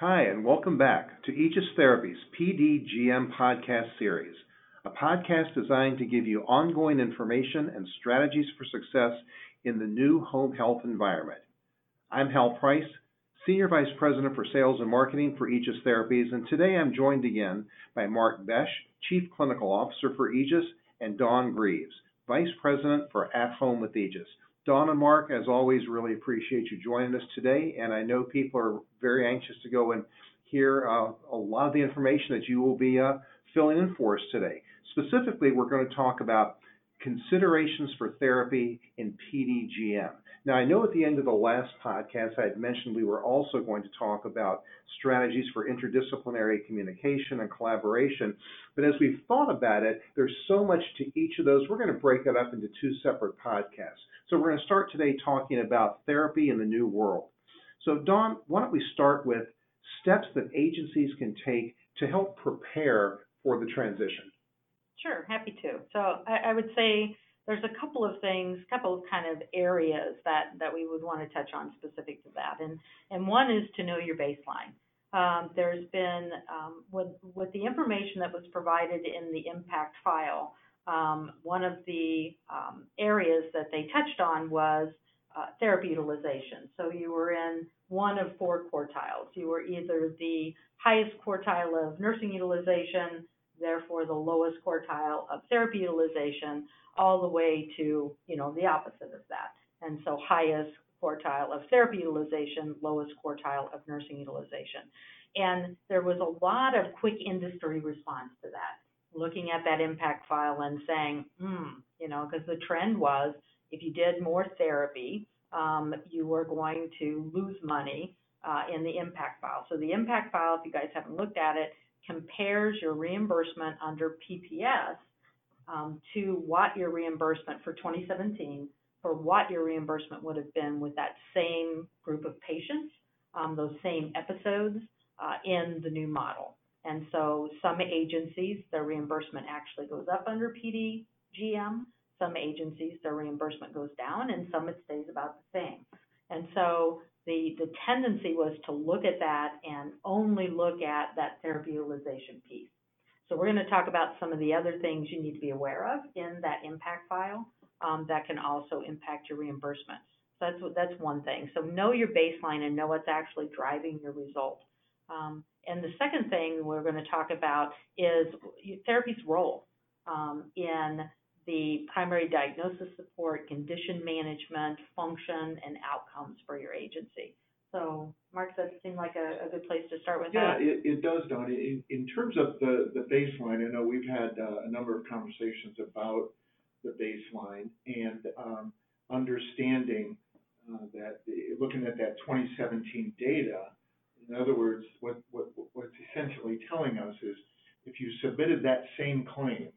Hi, and welcome back to Aegis Therapies PDGM podcast series, a podcast designed to give you ongoing information and strategies for success in the new home health environment. I'm Hal Price, Senior Vice President for Sales and Marketing for Aegis Therapies, and today I'm joined again by Mark Besch, Chief Clinical Officer for Aegis, and Dawn Greaves, Vice President for At Home with Aegis. Dawn and Mark, as always, really appreciate you joining us today, and I know people are very anxious to go and hear a lot of the information that you will be filling in for us today. Specifically, we're going to talk about considerations for therapy in PDGM. Now, I know at the end of the last podcast, I had mentioned we were also going to talk about strategies for interdisciplinary communication and collaboration, but as we've thought about it, there's so much to each of those, we're going to break that up into two separate podcasts. So we're going to start today talking about therapy in the new world. So Dawn, why don't we start with steps that agencies can take to help prepare for the transition? Sure, happy to. So I would say there's a couple of things, areas that we would want to touch on specific to that. And one is to know your baseline. There's been, with the information that was provided in the impact file, one of the areas that they touched on was therapy utilization. So you were in one of four quartiles. You were either the highest quartile of nursing utilization, therefore the lowest quartile of therapy utilization, all the way to, the opposite of that. And so highest quartile of therapy utilization, lowest quartile of nursing utilization. And there was a lot of quick industry response to that, looking at that impact file and saying, because the trend was if you did more therapy, you were going to lose money in the impact file. So the impact file, if you guys haven't looked at it, compares your reimbursement under PPS to what your reimbursement for 2017 for what your reimbursement would have been with that same group of patients, those same episodes in the new model. And so some agencies, their reimbursement actually goes up under PDGM. Some agencies, their reimbursement goes down, and some it stays about the same. And so the tendency was to look at that and only look at that therapy utilization piece. So we're going to talk about some of the other things you need to be aware of in that impact file that can also impact your reimbursement. So that's one thing. So know your baseline and know what's actually driving your result. And the second thing we're going to talk about is therapy's role in the primary diagnosis support, condition management, function, and outcomes for your agency. So, Mark, does that seem like a good place to start with that? Yeah, it does, Don. In terms of the baseline, I know we've had a number of conversations about the baseline and understanding that looking at that 2017 data. In other words, what's essentially telling us is if you submitted that same claim,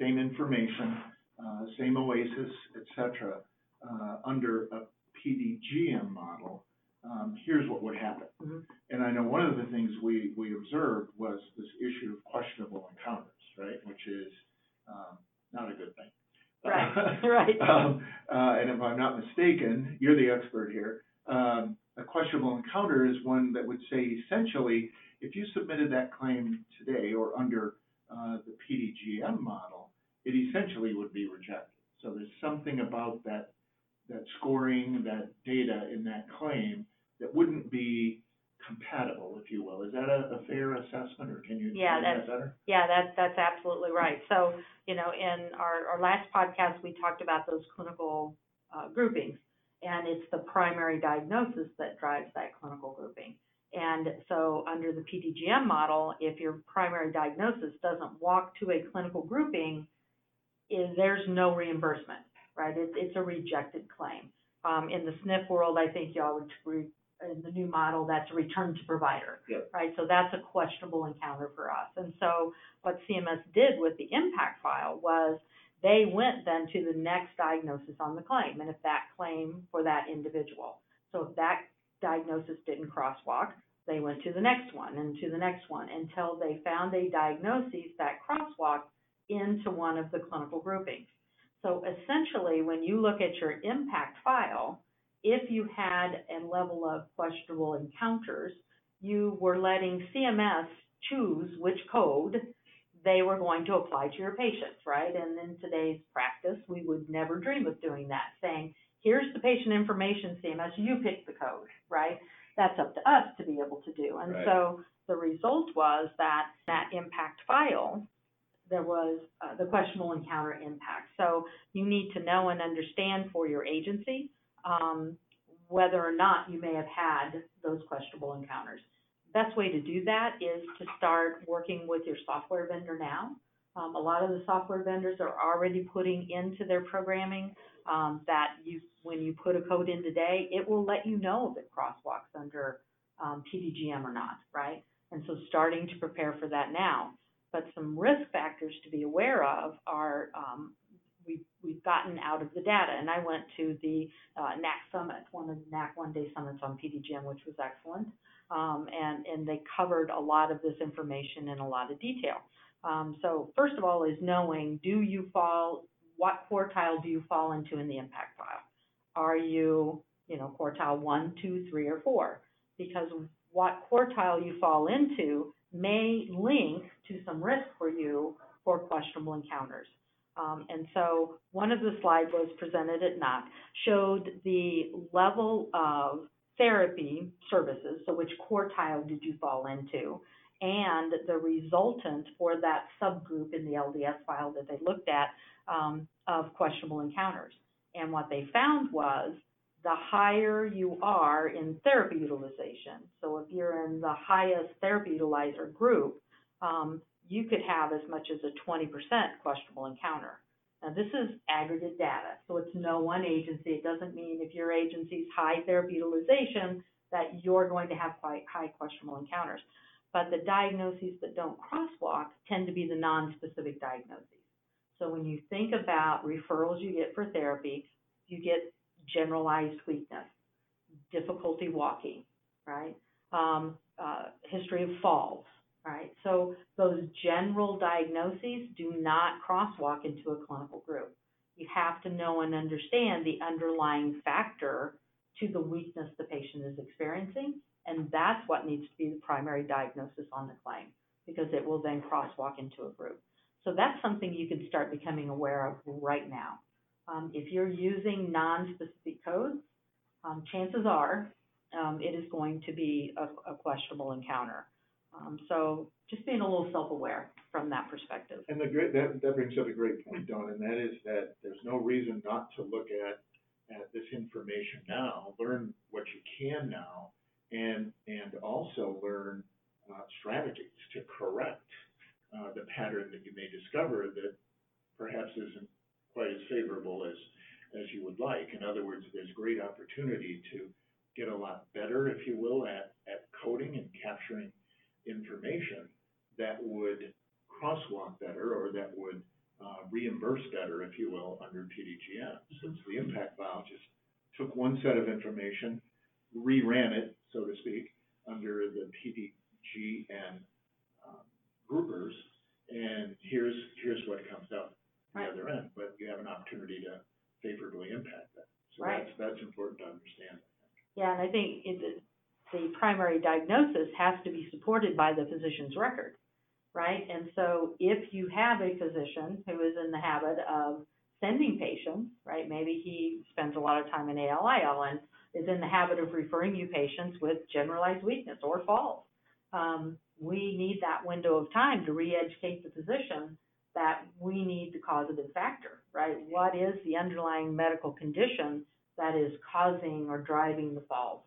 same information, same OASIS, etc., under a PDGM model, here's what would happen. Mm-hmm. And I know one of the things we observed was this issue of questionable encounters, right, which is not a good thing. Right, right. And if I'm not mistaken, you're the expert here, a questionable encounter is one that would say essentially, if you submitted that claim today or under the PDGM model, it essentially would be rejected. So there's something about that scoring, that data in that claim that wouldn't be compatible, if you will. Is that a fair assessment, or can you explain that better? Yeah, that's absolutely right. So, in our last podcast, we talked about those clinical groupings. And it's the primary diagnosis that drives that clinical grouping. And so under the PDGM model, if your primary diagnosis doesn't walk to a clinical grouping, there's no reimbursement, right? It's a rejected claim. In the SNF world, I think y'all would, in the new model, that's a return to provider, yep. Right? So that's a questionable encounter for us. And so what CMS did with the impact file was they went then to the next diagnosis on the claim, and if that claim for that individual. So if that diagnosis didn't crosswalk, they went to the next one and to the next one until they found a diagnosis that crosswalked into one of the clinical groupings. So essentially, when you look at your impact file, if you had a level of questionable encounters, you were letting CMS choose which code they were going to apply to your patients, right? And in today's practice, we would never dream of doing that, saying, here's the patient information, CMS, you pick the code, right? That's up to us to be able to do. And so the result was that that impact file, there was the question will encounter impact. So you need to know and understand for your agency whether or not you may have had those questionable encounters. Best way to do that is to start working with your software vendor now. A lot of the software vendors are already putting into their programming that when you put a code in today, it will let you know if it crosswalks under PDGM or not, right? And so starting to prepare for that now. But some risk factors to be aware of are we've gotten out of the data. And I went to the NAC Summit, one of the NAC one-day summits on PDGM, which was excellent. And they covered a lot of this information in a lot of detail. So first of all is knowing, what quartile do you fall into in the impact file? Are you, quartile 1, 2, 3, or 4? Because what quartile you fall into may link to some risk for you for questionable encounters. And so one of the slides was presented at NAHC showed the level of therapy services, so which quartile did you fall into, and the resultant for that subgroup in the LDS file that they looked at of questionable encounters. And what they found was the higher you are in therapy utilization, so if you're in the highest therapy utilizer group, you could have as much as a 20% questionable encounter. Now, this is aggregate data, so it's no one agency. It doesn't mean if your agency's high therapy utilization that you're going to have quite high questionable encounters. But the diagnoses that don't crosswalk tend to be the non-specific diagnoses. So when you think about referrals you get for therapy, you get generalized weakness, difficulty walking, right? History of falls, right? So those general diagnoses do not crosswalk into a clinical group. You have to know and understand the underlying factor to the weakness the patient is experiencing, and that's what needs to be the primary diagnosis on the claim, because it will then crosswalk into a group. So that's something you can start becoming aware of right now. If you're using non-specific codes, chances are it is going to be a questionable encounter. So just being a little self-aware from that perspective. And that brings up a great point, Dawn, and that is that there's no reason not to look at this information now, learn what you can now, and also learn strategies to correct the pattern that you may discover that perhaps isn't quite as favorable as you would like. In other words, there's great opportunity to get a lot better, if you will, at coding and capturing information that would crosswalk better or that would reimburse better, if you will, under PDGM. Since the impact file just took one set of information, reran it, so to speak, under the PDGM groupers, and here's what comes out the other end. But you have an opportunity to favorably impact that. So that's important to understand. Yeah, and I think the primary diagnosis has to be supported by the physician's record, right? And so if you have a physician who is in the habit of sending patients, right, maybe he spends a lot of time in ALIL and is in the habit of referring you patients with generalized weakness or falls, we need that window of time to re-educate the physician that we need the causative factor, right? What is the underlying medical condition that is causing or driving the falls?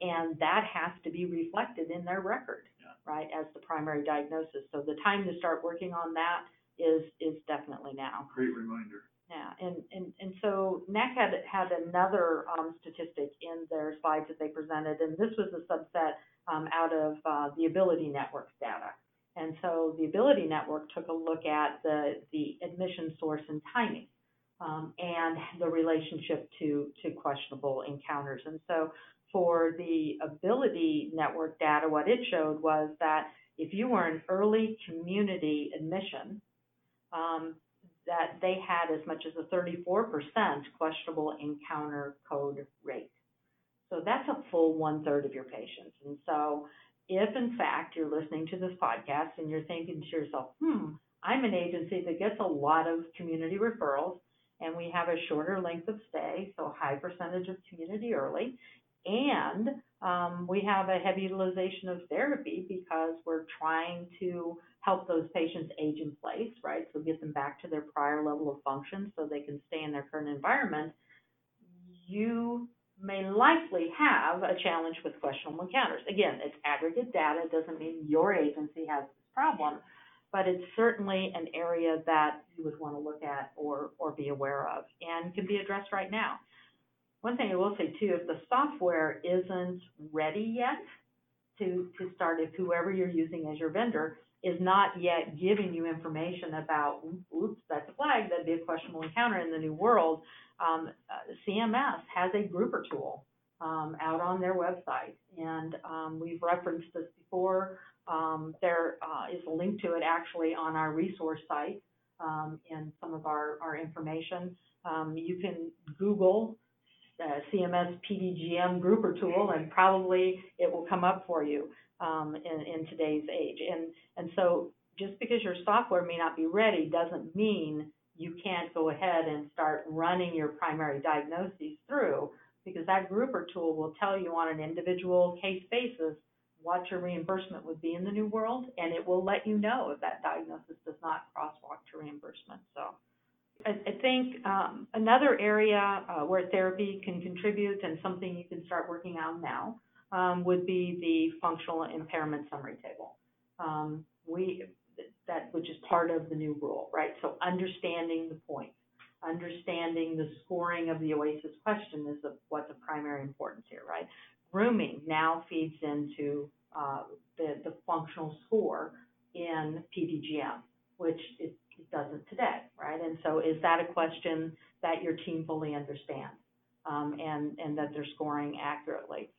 And that has to be reflected in their record, right, as the primary diagnosis. So the time to start working on that is definitely now. Great reminder. Yeah, and so NAHC had another statistic in their slides that they presented, and this was a subset out of the Ability Network's data. And so the Ability Network took a look at the admission source and timing. And the relationship to questionable encounters. And so for the Ability Network data, what it showed was that if you were an early community admission, that they had as much as a 34% questionable encounter code rate. So that's a full 1/3 of your patients. And so if in fact you're listening to this podcast and you're thinking to yourself, I'm an agency that gets a lot of community referrals and we have a shorter length of stay, so high percentage of community early, and we have a heavy utilization of therapy because we're trying to help those patients age in place, right? So get them back to their prior level of function so they can stay in their current environment. You may likely have a challenge with questionable encounters. Again, it's aggregate data. It doesn't mean your agency has this problem, but it's certainly an area that you would want to look at or be aware of and can be addressed right now. One thing I will say, too, if the software isn't ready yet to start, if whoever you're using as your vendor is not yet giving you information about, oops, that's a flag, that'd be a questionable encounter in the new world, CMS has a grouper tool out on their website. And we've referenced this before. There is a link to it actually on our resource site and some of our information. You can Google CMS PDGM grouper tool and probably it will come up for you in today's age. And so just because your software may not be ready doesn't mean you can't go ahead and start running your primary diagnoses through, because that grouper tool will tell you on an individual case basis what your reimbursement would be in the new world, and it will let you know if that diagnosis does not crosswalk to reimbursement. So I think another area where therapy can contribute and something you can start working on now would be the functional impairment summary table. Which is part of the new rule, right? So understanding the points, understanding the scoring of the OASIS question is what's of primary importance here, right? Grooming now feeds into the functional score in PDGM, which it doesn't today, right? And so is that a question that your team fully understands and that they're scoring accurately?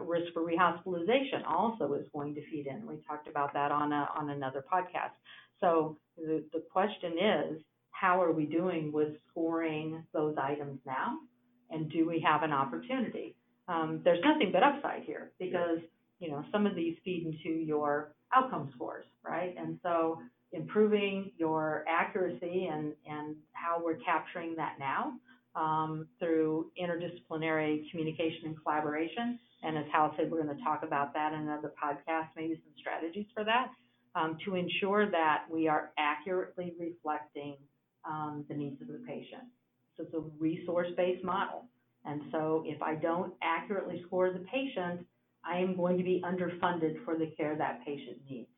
Risk for rehospitalization also is going to feed in. We talked about that on another podcast. So the question is, how are we doing with scoring those items now? And do we have an opportunity? There's nothing but upside here because, you know, some of these feed into your outcome scores, right? And so improving your accuracy and how we're capturing that now through interdisciplinary communication and collaboration. And as Hal said, we're going to talk about that in another podcast, maybe some strategies for that, to ensure that we are accurately reflecting the needs of the patient. So it's a resource-based model. And so if I don't accurately score the patient, I am going to be underfunded for the care that patient needs.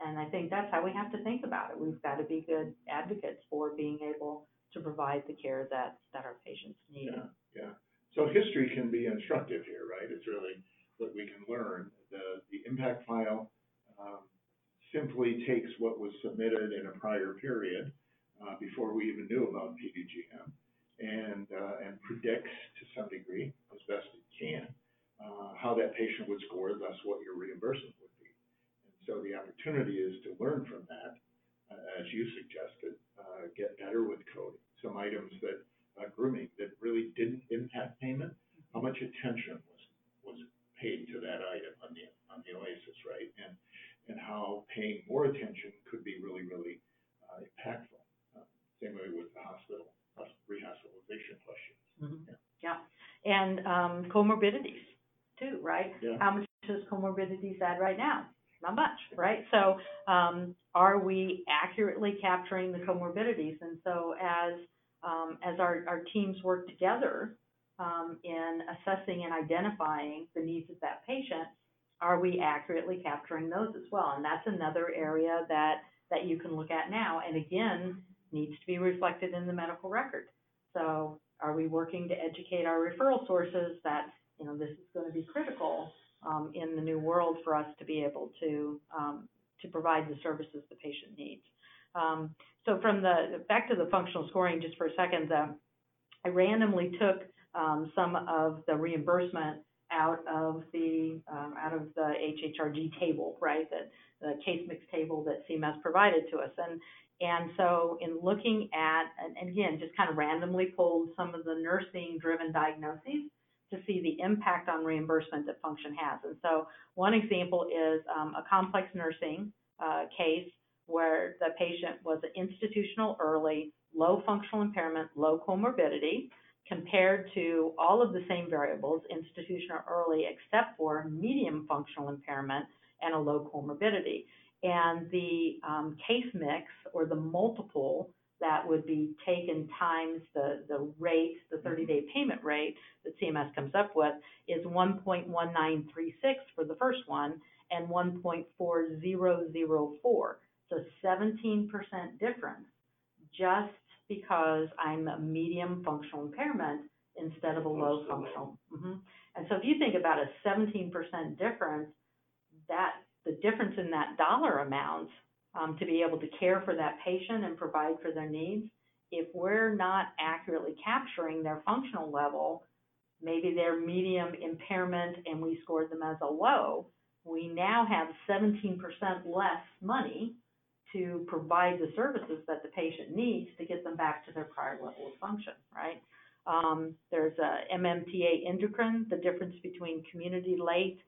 And I think that's how we have to think about it. We've got to be good advocates for being able to provide the care that our patients need. Yeah. So history can be instructive here, right? It's really what we can learn. The impact file simply takes what was submitted in a prior period before we even knew about PDGM and predicts to some degree, as best it can, how that patient would score, thus what your reimbursement would be. And so the opportunity is to learn from that, as you suggested, get better with coding. Some items that grooming that really didn't impact payment, how much attention was paid to that item on the OASIS, right? And how paying more attention could be really, really impactful. Same way with the hospital, rehospitalization questions. Mm-hmm. Yeah. And comorbidities too, right? Yeah. How much does comorbidities add right now? Not much, right? So are we accurately capturing the comorbidities? And so as our teams work together in assessing and identifying the needs of that patient, are we accurately capturing those as well? And that's another area that you can look at now. And again, needs to be reflected in the medical record. So are we working to educate our referral sources that, you know, this is going to be critical in the new world for us to be able to provide the services the patient needs. So from back to the functional scoring just for a second, I randomly took some of the reimbursement out of the HHRG table, right, that the case mix table that CMS provided to us, and so in looking at, and again just kind of randomly pulled some of the nursing driven diagnoses to see the impact on reimbursement that function has. And so one example is a complex nursing case where the patient was institutional early, low functional impairment, low comorbidity, compared to all of the same variables, institutional early except for medium functional impairment and a low comorbidity. And the case mix, or the multiple that would be taken times the rate, the 30-day payment rate that CMS comes up with, is 1.1936 for the first one and 1.4004. So 17% difference just because I'm a medium functional impairment instead of a low functional. Mm-hmm. And so if you think about a 17% difference, that the difference in that dollar amount to be able to care for that patient and provide for their needs, if we're not accurately capturing their functional level, maybe their medium impairment and we scored them as a low, we now have 17% less money to provide the services that the patient needs to get them back to their prior level of function, right? There's a MMTA endocrine, the difference between community late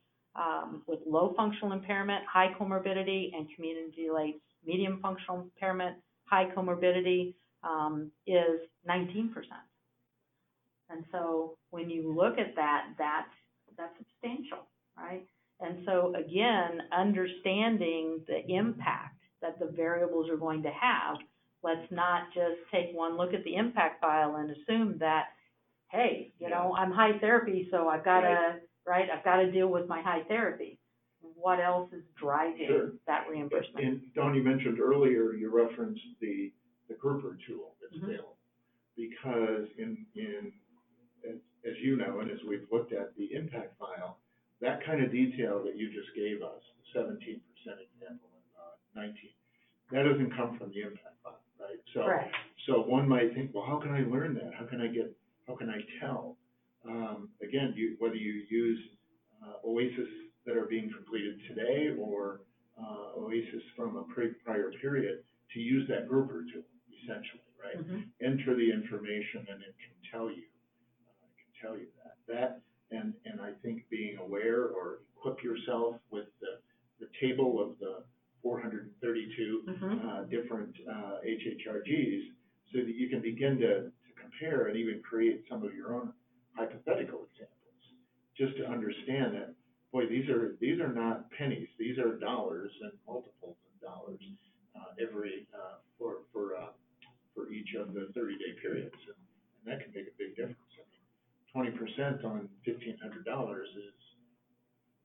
with low functional impairment, high comorbidity, and community late medium functional impairment, high comorbidity, is 19%. And so when you look at that, that's substantial, right? And so again, understanding the impact that the variables are going to have, let's not just take one look at the impact file and assume that, hey, you know, I'm high therapy, so I've got to, right, I've got to deal with my high therapy. What else is driving that reimbursement? And Dawn, you mentioned earlier, you referenced the grouper tool that's available, because as you know, and as we've looked at the impact file, that kind of detail that you just gave us, the 17% example and 19%, that doesn't come from the impact file, right? So, so one might think, well, how can I learn that? How can I tell? Again, whether you use OASIS that are being completed today or OASIS from a prior period, to use that grouper tool, essentially, right? Enter the information and it can tell you that. And I think being aware or equip yourself with the table of the 432 different HHRGs so that you can begin to compare and even create some of your own hypothetical examples, just to understand that, boy, these are not pennies; these are dollars and multiples of dollars for each of the 30-day periods, and that can make a big difference. I mean, 20% on $1,500 is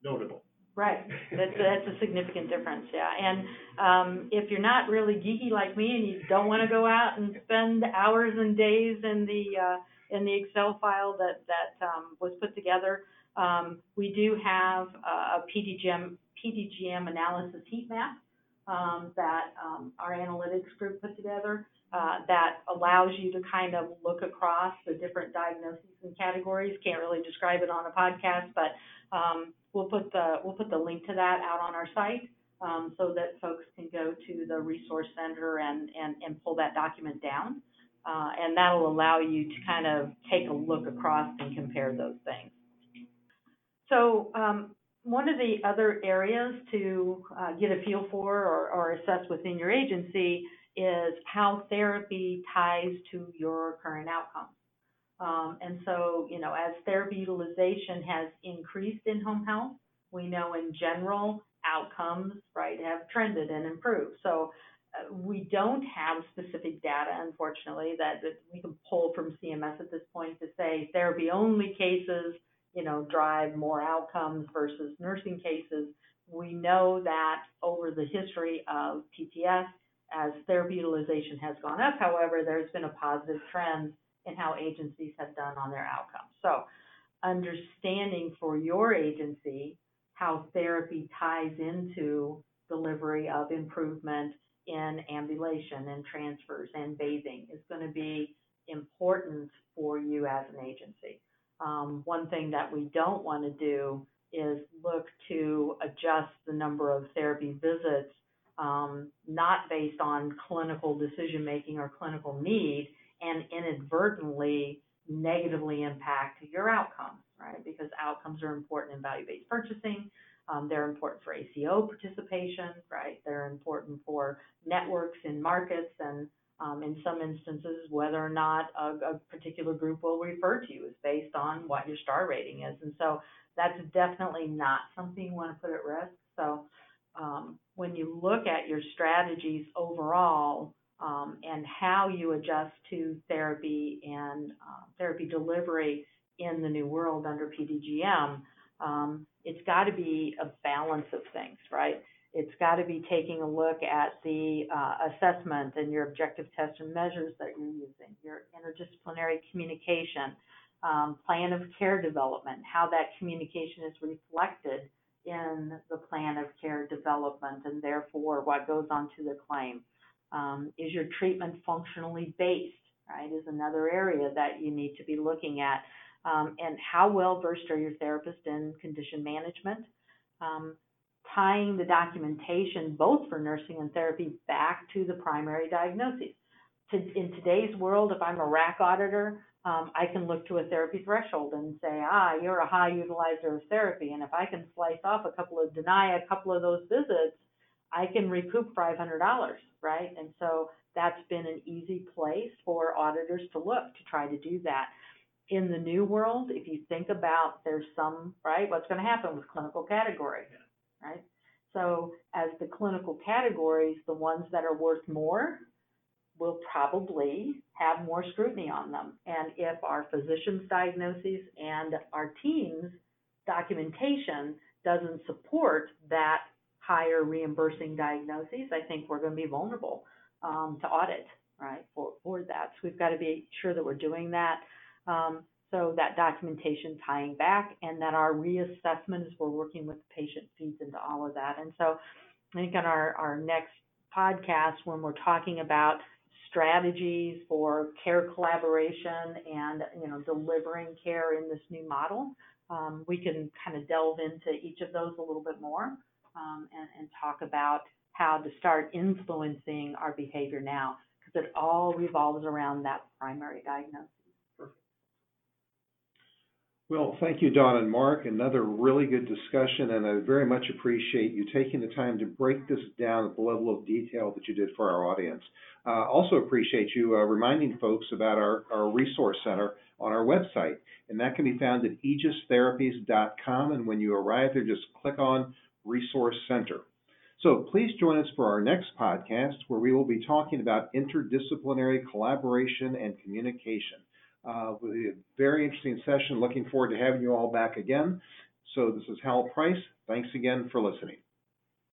notable. Right, that's a significant difference, yeah. And if you're not really geeky like me and you don't want to go out and spend hours and days in the Excel file that was put together, we do have a PDGM analysis heat map that our analytics group put together that allows you to kind of look across the different diagnoses and categories. Can't really describe it on a podcast, but we'll put the link to that out on our site so that folks can go to the resource center and pull that document down. And that'll allow you to kind of take a look across and compare those things. So one of the other areas to get a feel for or assess within your agency is how therapy ties to your current outcomes. And so, you know, as therapy utilization has increased in home health, we know in general outcomes, right, have trended and improved. So we don't have specific data, unfortunately, that we can pull from CMS at this point to say therapy-only cases, you know, drive more outcomes versus nursing cases. We know that over the history of PPS, as therapy utilization has gone up, however, there's been a positive trend in how agencies have done on their outcomes. So understanding for your agency how therapy ties into delivery of improvement in ambulation and transfers and bathing is going to be important for you as an agency. One thing that we don't want to do is look to adjust the number of therapy visits, not based on clinical decision making or clinical need, and inadvertently negatively impact your outcomes, right? because outcomes are important in value-based purchasing. They're important for ACO participation, right? They're important for networks in markets, and in some instances, whether or not a particular group will refer to you is based on what your star rating is. And so that's definitely not something you want to put at risk. So when you look at your strategies overall, and how you adjust to therapy and therapy delivery in the new world under PDGM, it's got to be a balance of things, right? It's got to be taking a look at the assessment and your objective tests and measures that you're using, your interdisciplinary communication, plan of care development, how that communication is reflected in the plan of care development, and therefore what goes on to the claim. Is your treatment functionally based, right, is another area that you need to be looking at. And how well versed are your therapists in condition management? Tying the documentation, both for nursing and therapy, back to the primary diagnoses. In today's world, if I'm a RAC auditor, I can look to a therapy threshold and say, you're a high utilizer of therapy. And if I can slice off a couple of those visits, I can recoup $500, right? And so that's been an easy place for auditors to look to try to do that. In the new world, if you think about what's going to happen with clinical categories, right? So as the clinical categories, the ones that are worth more will probably have more scrutiny on them. And if our physicians' diagnoses and our team's documentation doesn't support that higher reimbursing diagnoses, I think we're going to be vulnerable to audit, right, for that. So we've got to be sure that we're doing that. So that documentation tying back, and that our reassessment as we're working with the patient feeds into all of that. And so I think on our next podcast, when we're talking about strategies for care collaboration and, delivering care in this new model, we can kind of delve into each of those a little bit more. And talk about how to start influencing our behavior now, because it all revolves around that primary diagnosis. Perfect. Well, thank you, Dawn and Mark. Another really good discussion, and I very much appreciate you taking the time to break this down at the level of detail that you did for our audience. Also appreciate you reminding folks about our resource center on our website, and that can be found at aegistrapies.com, and when you arrive there, just click on Resource Center. So please join us for our next podcast, where we will be talking about interdisciplinary collaboration and communication. It'll be a very interesting session. Looking forward to having you all back again. So this is Hal Price. Thanks again for listening.